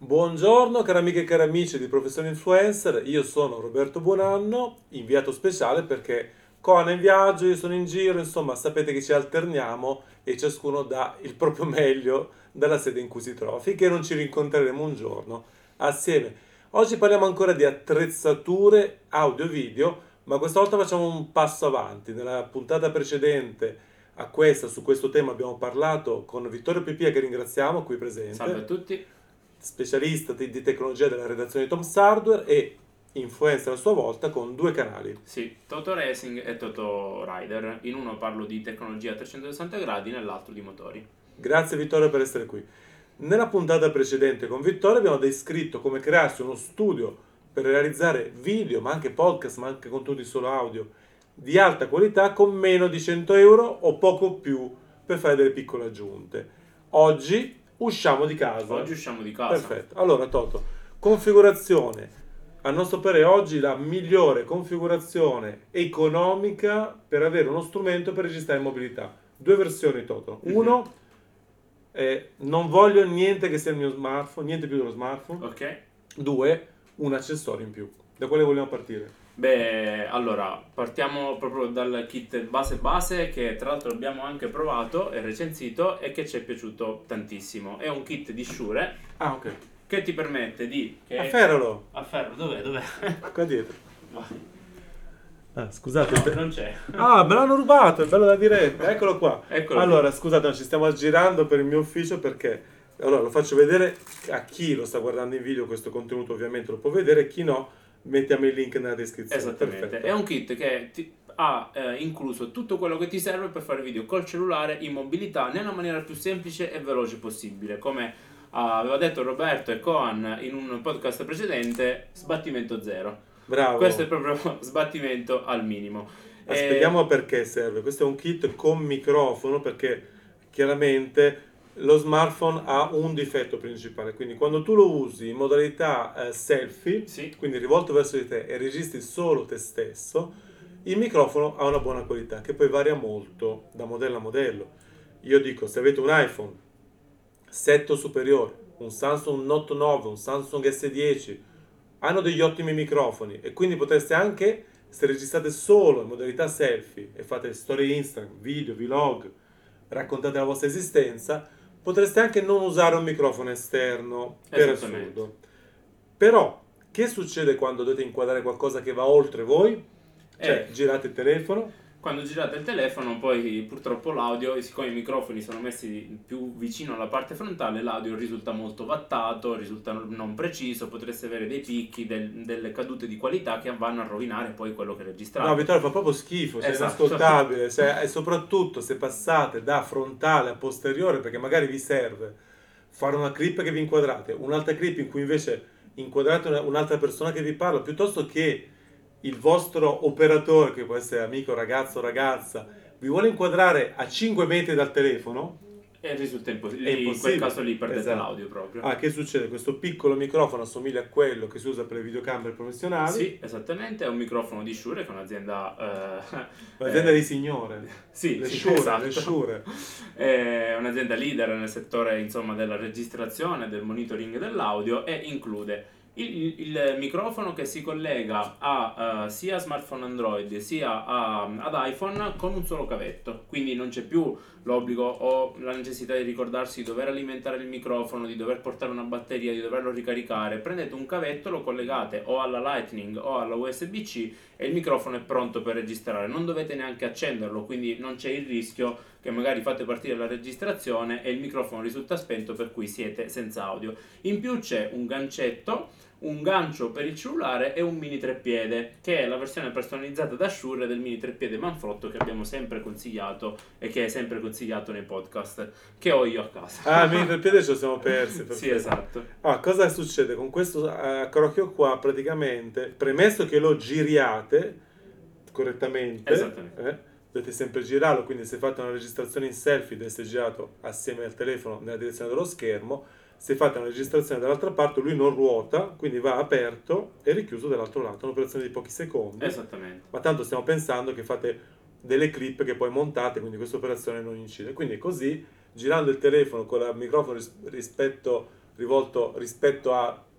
Buongiorno cari amiche e cari amici di Professione Influencer, io sono Roberto Buonanno, inviato speciale perché Conan è in viaggio, io sono in giro, insomma sapete che ci alterniamo e ciascuno dà il proprio meglio dalla sede in cui si trova, finché non ci rincontreremo un giorno assieme. Oggi parliamo ancora di attrezzature audio-video, ma questa volta facciamo un passo avanti. Nella puntata precedente a questa, su questo tema abbiamo parlato con Vittorio Pipia, che ringraziamo, qui presente. Salve a tutti. Specialista di tecnologia della redazione di Tom's Hardware e influencer a sua volta con due canali. Sì, Toto Racing e Toto Rider. In uno parlo di tecnologia a 360 gradi, nell'altro di motori. Grazie Vittorio per essere qui. Nella puntata precedente con Vittorio abbiamo descritto come crearsi uno studio per realizzare video, ma anche podcast, ma anche contenuti solo audio di alta qualità con meno di 100 euro o poco più per fare delle piccole aggiunte. Oggi usciamo di casa. Perfetto. Allora Toto, configurazione. A nostro parere oggi la migliore configurazione economica per avere uno strumento per registrare in mobilità. Due versioni Toto. Uno, non voglio niente che sia il mio smartphone, niente più dello smartphone. Ok. Due, un accessorio in più. Da quale vogliamo partire? Beh, allora, partiamo proprio dal kit base che tra l'altro abbiamo anche provato e recensito e che ci è piaciuto tantissimo. È un kit di Shure. Ah, ok. Che ti permette di... Afferralo! Afferralo, dov'è? Qua dietro. Ah, scusate. No, non c'è. Ah, me l'hanno rubato, è bello da diretta. Eccolo qua. Eccolo. Allora, scusate, ci stiamo aggirando per il mio ufficio perché... Allora, lo faccio vedere a chi lo sta guardando in video, questo contenuto ovviamente lo può vedere, chi no... Mettiamo il link nella descrizione. Esattamente. Perfetto. È un kit che ha incluso tutto quello che ti serve per fare video col cellulare in mobilità nella maniera più semplice e veloce possibile. Come aveva detto Roberto e Coan in un podcast precedente, sbattimento zero. Bravo. Questo è proprio sbattimento al minimo. Spieghiamo perché serve. Questo è un kit con microfono perché chiaramente lo smartphone ha un difetto principale, quindi quando tu lo usi in modalità selfie, sì, quindi rivolto verso di te e registri solo te stesso, il microfono ha una buona qualità che poi varia molto da modello a modello. Io dico, se avete un iPhone 7 o superiore, un Samsung Note 9, un Samsung S10, hanno degli ottimi microfoni e quindi potreste anche, se registrate solo in modalità selfie e fate storie Instagram, video, vlog, raccontate la vostra esistenza, potreste anche non usare un microfono esterno per assurdo. Però, che succede quando dovete inquadrare qualcosa che va oltre voi? Cioè, girate il telefono. Quando girate il telefono, poi purtroppo l'audio, siccome i microfoni sono messi più vicino alla parte frontale, l'audio risulta molto vattato, risulta non preciso, potreste avere dei picchi, delle cadute di qualità che vanno a rovinare poi quello che registrate. No, Vittorio, fa proprio schifo, cioè esatto. È inascoltabile, cioè, e soprattutto se passate da frontale a posteriore, perché magari vi serve fare una clip che vi inquadrate, un'altra clip in cui invece inquadrate un'altra persona che vi parla, piuttosto che il vostro operatore, che può essere amico, ragazzo o ragazza, vi vuole inquadrare a 5 metri dal telefono e risulta impossibile. In quel caso lì perdete, esatto, l'audio proprio. Ah, che succede? Questo piccolo microfono assomiglia a quello che si usa per le videocamere professionali. Sì, esattamente, è un microfono di Shure, che è un'azienda di signore. Sì, le Shure. È un'azienda leader nel settore, insomma, della registrazione, del monitoring dell'audio e include il microfono che si collega a sia smartphone Android sia ad iPhone con un solo cavetto, quindi non c'è più l'obbligo o la necessità di ricordarsi di dover alimentare il microfono, di dover portare una batteria, di doverlo ricaricare. Prendete un cavetto, lo collegate o alla Lightning o alla USB-C e il microfono è pronto per registrare, non dovete neanche accenderlo, quindi non c'è il rischio che magari fate partire la registrazione e il microfono risulta spento, per cui siete senza audio. In più c'è un gancetto, un gancio per il cellulare e un mini treppiede, che è la versione personalizzata da Shure del mini treppiede Manfrotto che abbiamo sempre consigliato e che è sempre consigliato nei podcast, che ho io a casa. Ah, il mini treppiede ce lo siamo persi. Sì, esatto. Ah, cosa succede con questo crocchio qua? Praticamente, premesso che lo giriate correttamente, dovete sempre girarlo, quindi se fate una registrazione in selfie deve essere girato assieme al telefono nella direzione dello schermo. Se fate una registrazione dall'altra parte, lui non ruota, quindi va aperto e richiuso dall'altro lato. È un'operazione di pochi secondi. Esattamente. Ma tanto stiamo pensando che fate delle clip che poi montate, quindi questa operazione non incide. Quindi così, girando il telefono con il microfono rispetto rivolto rispetto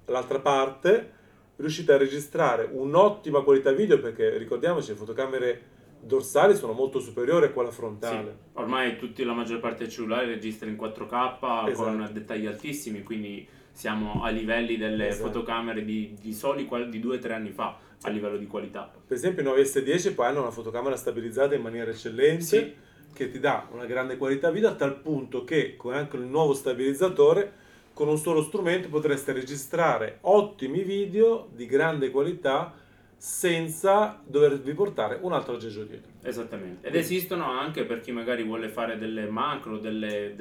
all'altra parte, riuscite a registrare un'ottima qualità video, perché ricordiamoci, le fotocamere dorsali sono molto superiori a quella frontale. Sì, ormai la maggior parte dei cellulari registra in 4K, esatto, con dettagli altissimi, quindi siamo a livelli delle, esatto, fotocamere di soli di 2-3 anni fa a livello di qualità. Per esempio i nuovi S10 poi hanno una fotocamera stabilizzata in maniera eccellente, sì, che ti dà una grande qualità video, a tal punto che con anche il nuovo stabilizzatore, con un solo strumento potreste registrare ottimi video di grande qualità senza dovervi portare un altro aggeggio dietro. Esattamente. Ed esistono anche, per chi magari vuole fare delle macro, delle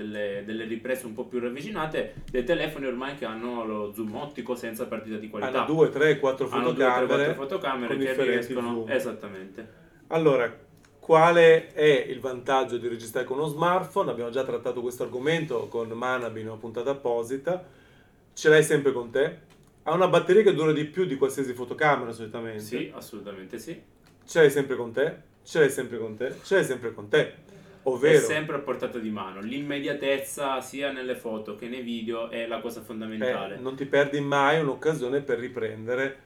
riprese un po' più ravvicinate, dei telefoni ormai che hanno lo zoom ottico senza perdita di qualità. Hanno 2, 3, 4 fotocamere che riescono. Esattamente. Allora, qual è il vantaggio di registrare con uno smartphone? Abbiamo già trattato questo argomento con Manabi in una puntata apposita. Ce l'hai sempre con te. Ha una batteria che dura di più di qualsiasi fotocamera solitamente. Sì, assolutamente sì. Ce l'hai sempre con te, ce l'hai sempre con te, ce l'hai sempre con te. Ovvero, è sempre a portata di mano. L'immediatezza sia nelle foto che nei video è la cosa fondamentale. Non ti perdi mai un'occasione per riprendere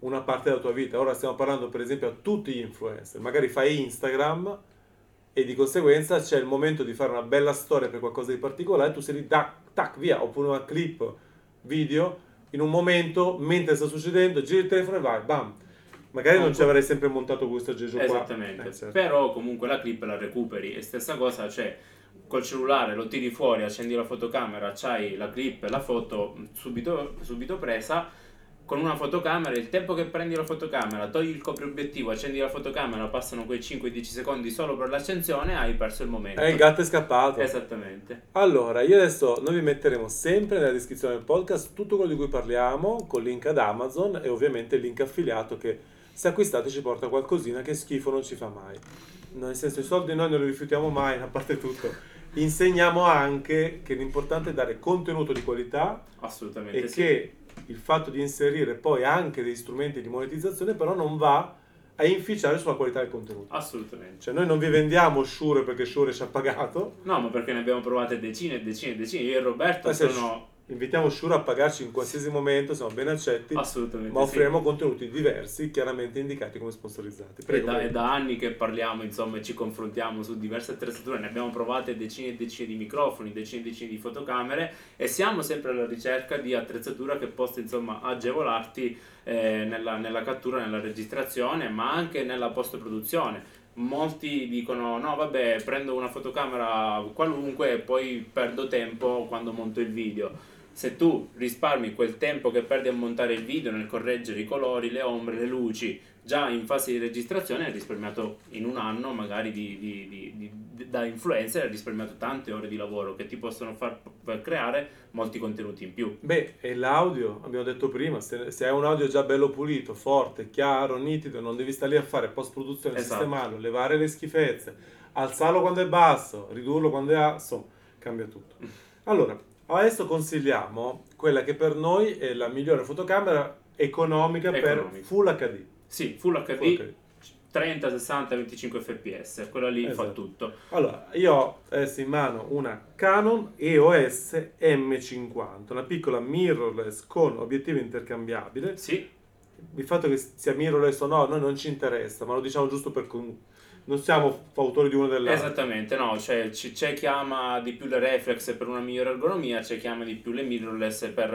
una parte della tua vita. Ora stiamo parlando per esempio a tutti gli influencer. Magari fai Instagram e di conseguenza c'è il momento di fare una bella storia per qualcosa di particolare, tu sei lì, tac, via, oppure una clip video in un momento, mentre sta succedendo, giri il telefono e vai, bam. Magari non ci avrei sempre montato questo aggeggio qua. Esattamente, certo. Però comunque la clip la recuperi. E stessa cosa, cioè, col cellulare lo tiri fuori, accendi la fotocamera, c'hai la clip, la foto subito presa. Con una fotocamera, il tempo che prendi la fotocamera, togli il copriobiettivo, accendi la fotocamera, passano quei 5-10 secondi solo per l'accensione, hai perso il momento. E il gatto è scappato. Esattamente. Allora, io adesso, noi vi metteremo sempre nella descrizione del podcast tutto quello di cui parliamo, con link ad Amazon e ovviamente il link affiliato che se acquistate ci porta qualcosina che schifo non ci fa mai. Nel senso, i soldi noi non li rifiutiamo mai, a parte tutto. Insegniamo anche che l'importante è dare contenuto di qualità. Assolutamente e sì. Che il fatto di inserire poi anche degli strumenti di monetizzazione però non va a inficiare sulla qualità del contenuto. Assolutamente. Cioè noi non vi vendiamo Shure perché Shure ci ha pagato. No, ma perché ne abbiamo provate decine e decine e decine. Io e Roberto invitiamo Shure a pagarci in qualsiasi momento, siamo ben accetti. Assolutamente. Ma offriamo, sì, contenuti diversi, chiaramente indicati come sponsorizzati. Prego, è da anni che parliamo, insomma, e ci confrontiamo su diverse attrezzature. Ne abbiamo provate decine e decine di microfoni, decine e decine di fotocamere, e siamo sempre alla ricerca di attrezzatura che possa, insomma, agevolarti nella cattura, nella registrazione, ma anche nella post-produzione. Molti dicono no vabbè, prendo una fotocamera qualunque e poi perdo tempo quando monto il video. Se tu risparmi quel tempo che perdi a montare il video nel correggere i colori, le ombre, le luci, già in fase di registrazione hai risparmiato in un anno magari da influencer, hai risparmiato tante ore di lavoro che ti possono far creare molti contenuti in più. Beh, e l'audio, abbiamo detto prima, se hai un audio già bello pulito, forte, chiaro, nitido, non devi stare lì a fare post-produzione, esatto, sistemarlo, levare le schifezze, alzarlo quando è basso, ridurlo quando è alto, insomma, cambia tutto. Allora, adesso consigliamo quella che per noi è la migliore fotocamera economica. Per Full HD. Sì, Full HD. 30, 60, 25 fps, quella lì, esatto, fa tutto. Allora, io ho adesso in mano una Canon EOS M50, una piccola mirrorless con obiettivo intercambiabile. Sì. Il fatto che sia mirrorless o no, a noi non ci interessa, ma lo diciamo giusto per... Non siamo autori di uno dell'altro. Esattamente, no, cioè c'è chi ama di più le reflex per una migliore ergonomia, c'è chi ama di più le mirrorless per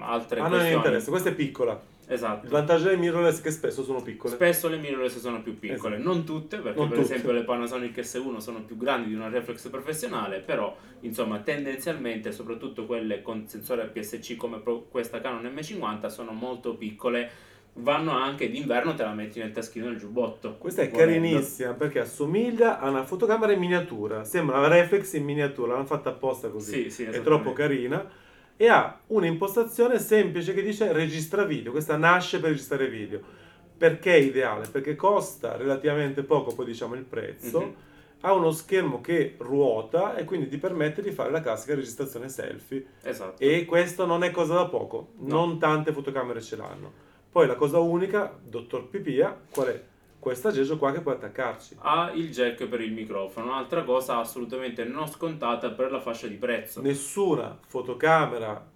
altre questioni. Non interessa, questa è piccola. Esatto. Il vantaggio delle mirrorless è che spesso sono piccole. Spesso le mirrorless sono più piccole, esatto, non tutte, perché esempio le Panasonic S1 sono più grandi di una reflex professionale, però insomma tendenzialmente, soprattutto quelle con sensore APS-C come questa Canon M50, sono molto piccole. Vanno anche d'inverno, te la metti nel taschino del giubbotto. Questa è carinissima perché assomiglia a una fotocamera in miniatura. Sembra una reflex in miniatura, l'hanno fatta apposta così. Sì, sì, è troppo carina. E ha un'impostazione semplice che dice registra video. Questa nasce per registrare video. Perché è ideale? Perché costa relativamente poco, poi diciamo il prezzo. Mm-hmm. Ha uno schermo che ruota e quindi ti permette di fare la classica registrazione selfie. Esatto. E questo non è cosa da poco. No. Non tante fotocamere ce l'hanno. Poi la cosa unica, dottor Pipia, qual è? Questo aggeggio qua che puoi attaccarci. Ha il jack per il microfono, un'altra cosa assolutamente non scontata per la fascia di prezzo. Nessuna fotocamera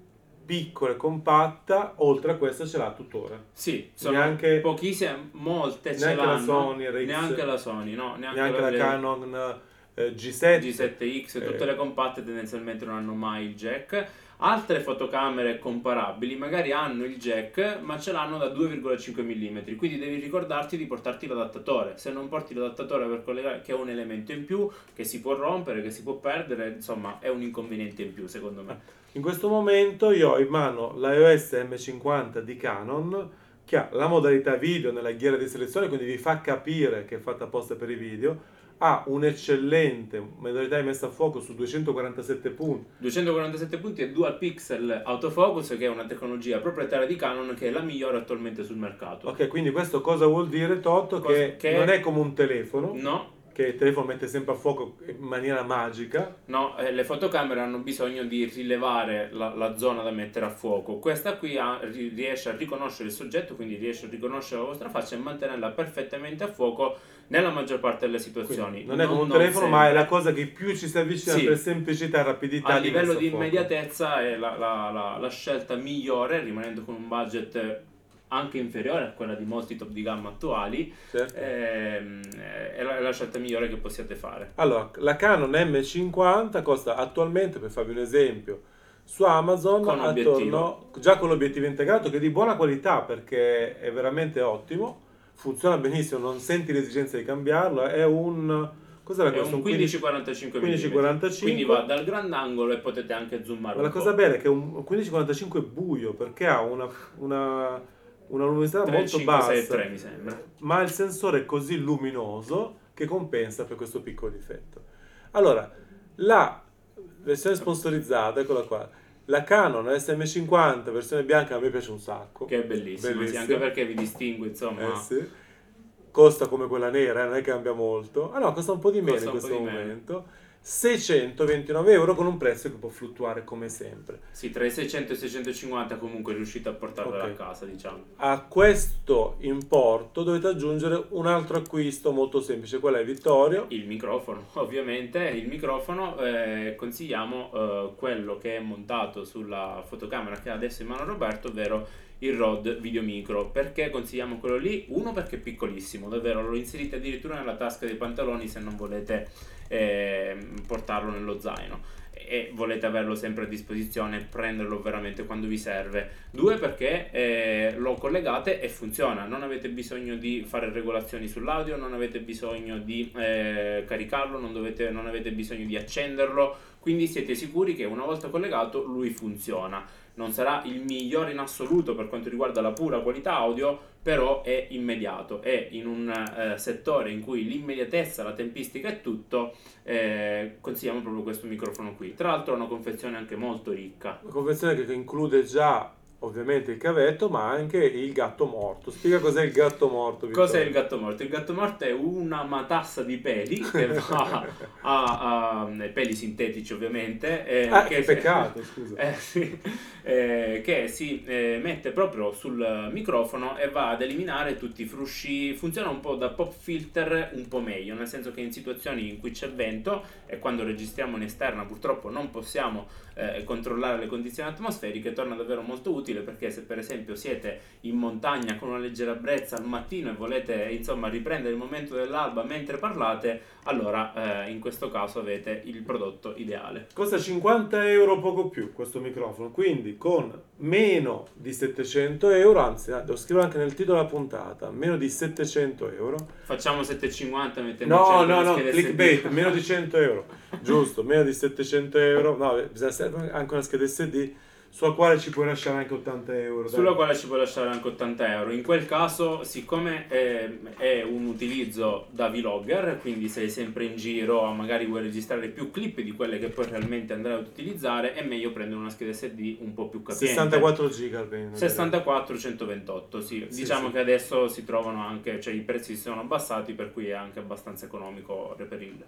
piccola e compatta, oltre a questa ce l'ha tuttora. Sì, sono neanche pochissime, molte ce l'hanno. Neanche la Sony RX, neanche la Sony, no, neanche la Canon G7. G7X, tutte le compatte tendenzialmente non hanno mai il jack. Altre fotocamere comparabili magari hanno il jack, ma ce l'hanno da 2,5 mm, quindi devi ricordarti di portarti l'adattatore. Se non porti l'adattatore per collegare, che è un elemento in più, che si può rompere, che si può perdere, insomma è un inconveniente in più secondo me. In questo momento io ho in mano la EOS M50 di Canon, che ha la modalità video nella ghiera di selezione, quindi vi fa capire che è fatta apposta per i video. Ha un'eccellente modalità di messa a fuoco su 247 punti. 247 punti e dual pixel autofocus, che è una tecnologia proprietaria di Canon, che è la migliore attualmente sul mercato. Ok, quindi questo cosa vuol dire, Toto? Che non è come un telefono. No. Che il telefono mette sempre a fuoco in maniera magica. No, le fotocamere hanno bisogno di rilevare la zona da mettere a fuoco. Questa qui riesce a riconoscere il soggetto, quindi riesce a riconoscere la vostra faccia e mantenerla perfettamente a fuoco nella maggior parte delle situazioni. Quindi non è come un telefono, ma è la cosa che più ci si avvicina, sì, per semplicità e rapidità. A livello di immediatezza è la scelta migliore, rimanendo con un budget anche inferiore a quella di molti top di gamma attuali, certo. è la scelta migliore che possiate fare. Allora, la Canon M50 costa attualmente, per farvi un esempio, su Amazon già con l'obiettivo integrato, che è di buona qualità perché è veramente ottimo, funziona benissimo, non senti l'esigenza di cambiarlo, è un 15-45 mm, quindi va dal grandangolo e potete anche zoomare. Ma la cosa bella è che un 15-45 è buio, perché ha una luminosità 3, molto 5, bassa, 6, 3, mi sembra. Ma il sensore è così luminoso che compensa per questo piccolo difetto. Allora, la versione sponsorizzata, eccola qua, la Canon SM50 versione bianca, a me piace un sacco, che è bellissima. Sì, anche perché vi distingue, insomma. Sì. Costa come quella nera, non è che cambia molto. Ah no, costa un po' di meno in questo momento. €629 con un prezzo che può fluttuare come sempre. Sì, tra i 600 e i 650 comunque riuscite a portarla a casa, diciamo. A questo importo dovete aggiungere un altro acquisto molto semplice. Qual è, Vittorio? Il microfono, ovviamente. Il microfono consigliamo quello che è montato sulla fotocamera che ha adesso in mano Roberto, ovvero il Rode VideoMicro. Perché consigliamo quello lì? Uno, perché è piccolissimo, davvero lo inserite addirittura nella tasca dei pantaloni se non volete portarlo nello zaino e volete averlo sempre a disposizione e prenderlo veramente quando vi serve. Due, perché lo collegate e funziona, non avete bisogno di fare regolazioni sull'audio, non avete bisogno di caricarlo, non avete bisogno di accenderlo, quindi siete sicuri che una volta collegato lui funziona. Non sarà il migliore in assoluto per quanto riguarda la pura qualità audio, però è immediato, e in un settore in cui l'immediatezza, la tempistica è tutto, consigliamo proprio questo microfono qui. Tra l'altro è una confezione anche molto ricca. Una confezione che include già ovviamente il cavetto, ma anche il gatto morto. Spiega cos'è il gatto morto, Vittorio. Cos'è il gatto morto? Il gatto morto è una matassa di peli che va a peli sintetici, ovviamente. Che peccato, scusa. Che si mette proprio sul microfono e va ad eliminare tutti i frusci. Funziona un po' da pop filter, un po' meglio, nel senso che in situazioni in cui c'è vento, e quando registriamo in esterna purtroppo non possiamo controllare le condizioni atmosferiche, torna davvero molto utile. Perché se per esempio siete in montagna con una leggera brezza al mattino e volete insomma riprendere il momento dell'alba mentre parlate, allora in questo caso avete il prodotto ideale. Costa €50 poco più questo microfono, quindi con meno di €700, anzi lo scrivo anche nel titolo della puntata, meno di €700. Facciamo 750, mettendo no, clickbait, meno di €100, giusto, meno di €700, no, bisogna serve anche una scheda SD. Sulla quale ci puoi lasciare anche €80. Sulla quale ci puoi lasciare anche €80. In quel caso, siccome è un utilizzo da vlogger, quindi sei sempre in giro, magari vuoi registrare più clip di quelle che poi realmente andrai ad utilizzare, è meglio prendere una scheda SD un po' più capiente. 64 GB almeno. 64, 128, sì. Diciamo sì. Che adesso si trovano anche, cioè i prezzi si sono abbassati, per cui è anche abbastanza economico reperirle.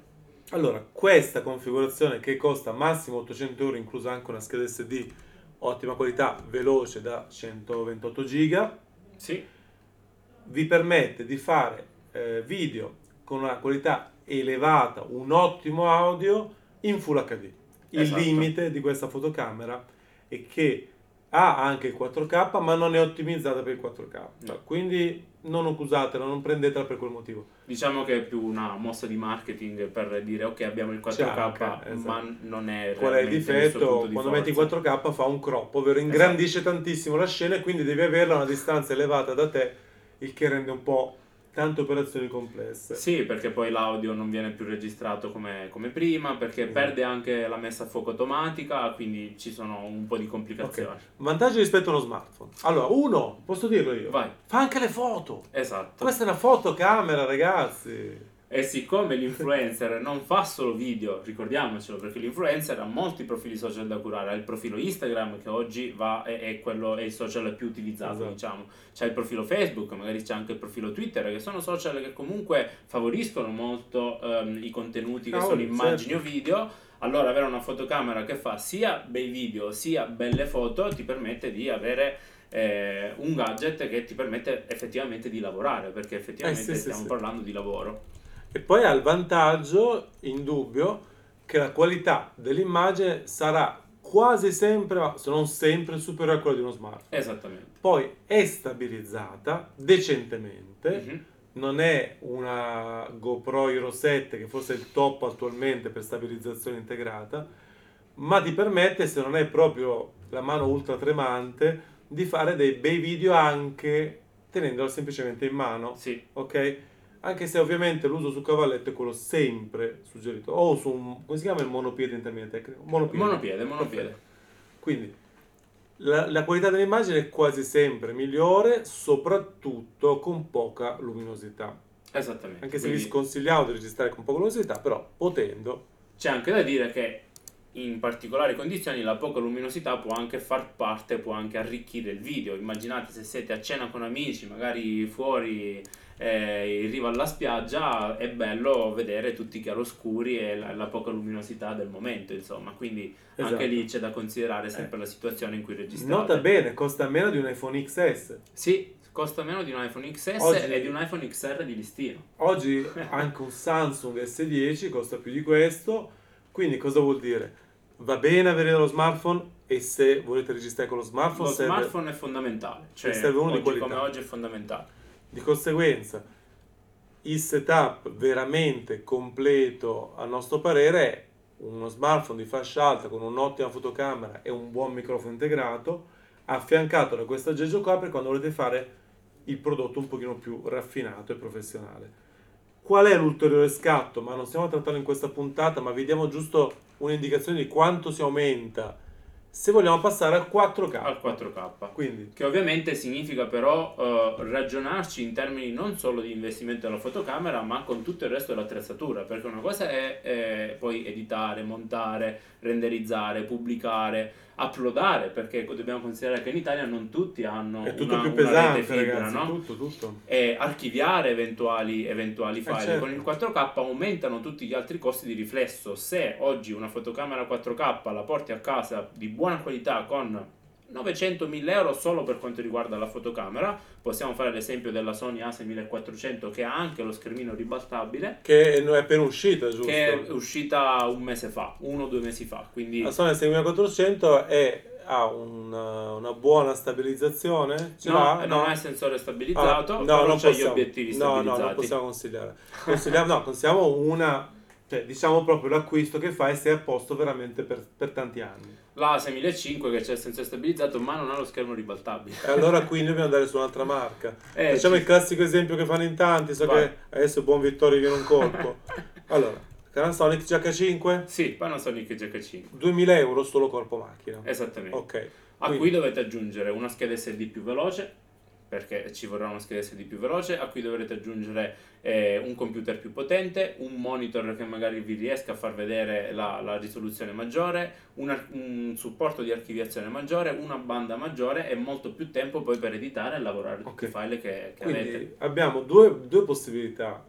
Allora, questa configurazione che costa massimo €800, inclusa anche una scheda SD ottima qualità, veloce, da 128 giga, sì, vi permette di fare video con una qualità elevata, un ottimo audio in Full HD. Esatto. Il limite di questa fotocamera è che ha anche il 4K, ma non è ottimizzata per il 4K, no. Quindi non accusatela, non prendetela per quel motivo. Diciamo che è più una mossa di marketing per dire ok, abbiamo il 4K, anche, ma esatto, non è qual è il difetto? Quando metti il 4K fa un crop, ovvero ingrandisce tantissimo la scena, e quindi devi averla a una distanza elevata da te, il che rende un po' tante operazioni complesse. Sì, perché poi l'audio non viene più registrato come prima, perché perde anche la messa a fuoco automatica, quindi ci sono un po' di complicazioni. Okay. Vantaggio rispetto a uno smartphone. Allora, uno, posso dirlo io? Vai. Fa anche le foto. Esatto. Questa è una fotocamera, ragazzi. E siccome l'influencer non fa solo video, ricordiamocelo, perché l'influencer ha molti profili social da curare. Ha il profilo Instagram, che oggi è il social più utilizzato, esatto, diciamo. C'è il profilo Facebook, magari c'è anche il profilo Twitter, che sono social che comunque favoriscono molto i contenuti che sono immagini, certo, o video. Allora avere una fotocamera che fa sia bei video sia belle foto ti permette di avere un gadget che ti permette effettivamente di lavorare, perché effettivamente stiamo parlando di lavoro. E poi ha il vantaggio indubbio che la qualità dell'immagine sarà quasi sempre, se non sempre, superiore a quella di uno smartphone. Esattamente. Poi è stabilizzata decentemente, non è una GoPro Hero 7 che forse è il top attualmente per stabilizzazione integrata, ma ti permette, se non è proprio la mano ultra tremante, di fare dei bei video anche tenendolo semplicemente in mano. Sì. Ok? Anche se ovviamente l'uso su cavalletto è quello sempre suggerito, o su un, come si chiama il monopiede in termini tecnici? Monopiede. Quindi la qualità dell'immagine è quasi sempre migliore, soprattutto con poca luminosità. Esattamente. Anche se vi sconsigliavo di registrare con poca luminosità, però potendo. C'è anche da dire che in particolari condizioni la poca luminosità può anche far parte, può anche arricchire il video. Immaginate se siete a cena con amici, magari fuori in riva alla spiaggia, è bello vedere tutti i chiaroscuri e la poca luminosità del momento, insomma. Quindi anche lì c'è da considerare sempre la situazione in cui registrate. Nota bene, costa meno di un iPhone XS. Sì, costa meno di un iPhone XS oggi, e di un iPhone XR di listino. Oggi anche un Samsung S10 costa più di questo. Quindi cosa vuol dire? Va bene avere lo smartphone, e se volete registrare con lo smartphone, lo smartphone è fondamentale, cioè serve uno di qualità. Come oggi è fondamentale. Di conseguenza il setup veramente completo, a nostro parere, è uno smartphone di fascia alta con un'ottima fotocamera e un buon microfono integrato, affiancato da questo aggeggio qua per quando volete fare il prodotto un pochino più raffinato e professionale. Qual è l'ulteriore scatto? Ma non stiamo a trattarlo in questa puntata, ma vi diamo giusto un'indicazione di quanto si aumenta se vogliamo passare al 4K. Al 4K. Quindi. Che ovviamente significa però ragionarci in termini non solo di investimento della fotocamera, ma con tutto il resto dell'attrezzatura, perché una cosa è poi editare, montare, renderizzare, pubblicare, uploadare, perché dobbiamo considerare che in Italia non tutti hanno è tutto più pesante, rete fibra, ragazzi, no? tutto. E archiviare eventuali file. Certo. Con il 4K aumentano tutti gli altri costi di riflesso. Se oggi una fotocamera 4K la porti a casa di buona qualità con 900.000 euro solo per quanto riguarda la fotocamera, possiamo fare l'esempio della Sony A6400, che ha anche lo schermino ribaltabile, che è appena uscita, giusto? Che è uscita un mese fa, 1 o 2 mesi fa. Quindi la Sony A6400 ha una buona stabilizzazione? No, non è sensore stabilizzato, però non c'è gli obiettivi stabilizzati. No, non possiamo consigliare. Consigliamo una, cioè, diciamo proprio l'acquisto che fai se è a posto veramente per tanti anni. La A6500 che c'è il sensore stabilizzato ma non ha lo schermo ribaltabile. E allora qui noi dobbiamo andare su un'altra marca. Facciamo il classico esempio che fanno in tanti, che adesso il buon Vittorio viene un colpo. Allora, Panasonic GH5? Sì, Panasonic GH5. 2000 euro solo corpo macchina. Esattamente. Ok. A cui dovete aggiungere una scheda SD più veloce, perché ci vorrà una scheda SD più veloce, a cui dovrete aggiungere un computer più potente, un monitor che magari vi riesca a far vedere la risoluzione maggiore, un supporto di archiviazione maggiore, una banda maggiore e molto più tempo poi per editare e lavorare tutti i file che quindi avete. Abbiamo due possibilità.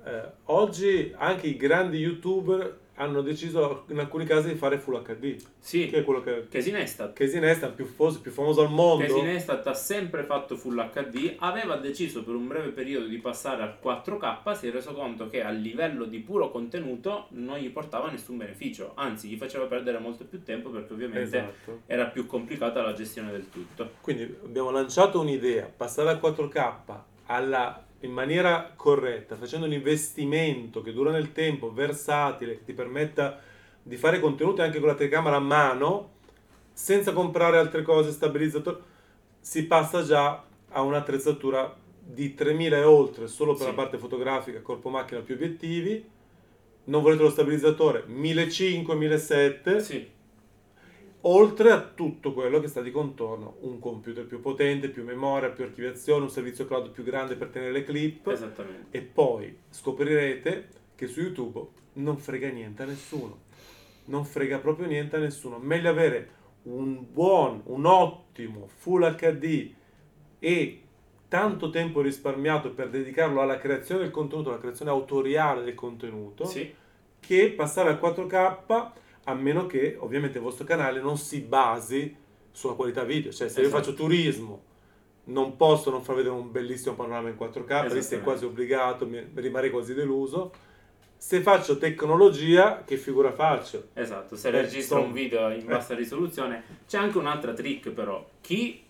Oggi anche i grandi YouTuber hanno deciso in alcuni casi di fare Full HD. Sì, che è quello che... Casey Neistat. Casey Neistat, più famoso al mondo. Casey Neistat ha sempre fatto Full HD, aveva deciso per un breve periodo di passare al 4K, si è reso conto che a livello di puro contenuto non gli portava nessun beneficio, anzi gli faceva perdere molto più tempo perché ovviamente era più complicata la gestione del tutto. Quindi abbiamo lanciato un'idea, passare al 4K in maniera corretta, facendo un investimento che dura nel tempo, versatile, che ti permetta di fare contenuti anche con la telecamera a mano, senza comprare altre cose, stabilizzatori, si passa già a un'attrezzatura di 3.000 e oltre, solo per la parte fotografica, corpo macchina, più obiettivi, non volete lo stabilizzatore, 1.500, 1.700, oltre a tutto quello che sta di contorno, un computer più potente, più memoria, più archiviazione, un servizio cloud più grande per tenere le clip. Esattamente. E poi scoprirete che su YouTube non frega niente a nessuno, non frega proprio niente a nessuno, meglio avere un ottimo Full HD e tanto tempo risparmiato per dedicarlo alla creazione del contenuto, alla creazione autoriale del contenuto, che passare al 4K, a meno che ovviamente il vostro canale non si basi sulla qualità video, cioè se io faccio turismo non posso non far vedere un bellissimo panorama in 4K, perché sei quasi obbligato, mi rimarrei quasi deluso. Se faccio tecnologia, che figura faccio? Esatto, se registro un video in bassa risoluzione. C'è anche un'altra trick però, chi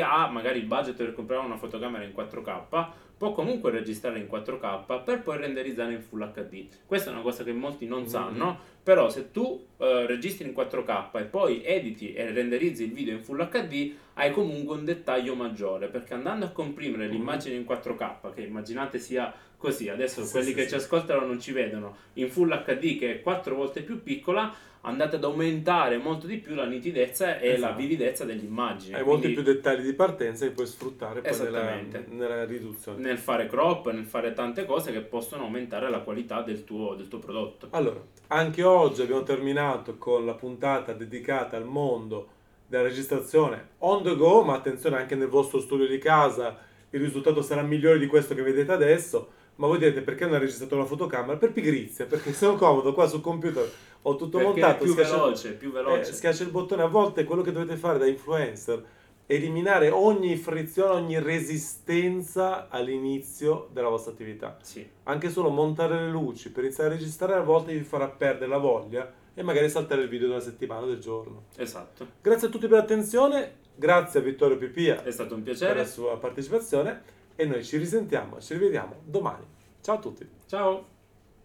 ha magari il budget per comprare una fotocamera in 4K può comunque registrare in 4K per poi renderizzare in Full HD. Questa è una cosa che molti non sanno, però se tu registri in 4K e poi editi e renderizzi il video in Full HD, hai comunque un dettaglio maggiore, perché andando a comprimere l'immagine in 4K, che immaginate sia così, adesso quelli che ci ascoltano non ci vedono, in Full HD che è 4 volte più piccola, andate ad aumentare molto di più la nitidezza e la vividezza dell'immagine. Hai molti più dettagli di partenza che puoi sfruttare poi nella riduzione, nel fare crop, nel fare tante cose che possono aumentare la qualità del tuo prodotto. Allora, anche oggi abbiamo terminato con la puntata dedicata al mondo della registrazione on the go, ma attenzione, anche nel vostro studio di casa il risultato sarà migliore di questo che vedete adesso. Ma voi direte, perché non ha registrato la fotocamera? Per pigrizia, perché sono comodo qua sul computer, ho tutto perché montato, più veloce. Schiaccia il bottone. A volte quello che dovete fare da influencer è eliminare ogni frizione, ogni resistenza all'inizio della vostra attività. Anche solo montare le luci per iniziare a registrare a volte vi farà perdere la voglia e magari saltare il video della settimana o del giorno. Esatto. Grazie a tutti per l'attenzione, grazie a Vittorio Pipia, è stato un piacere, per la sua partecipazione. E noi ci risentiamo, ci rivediamo domani. Ciao a tutti. Ciao.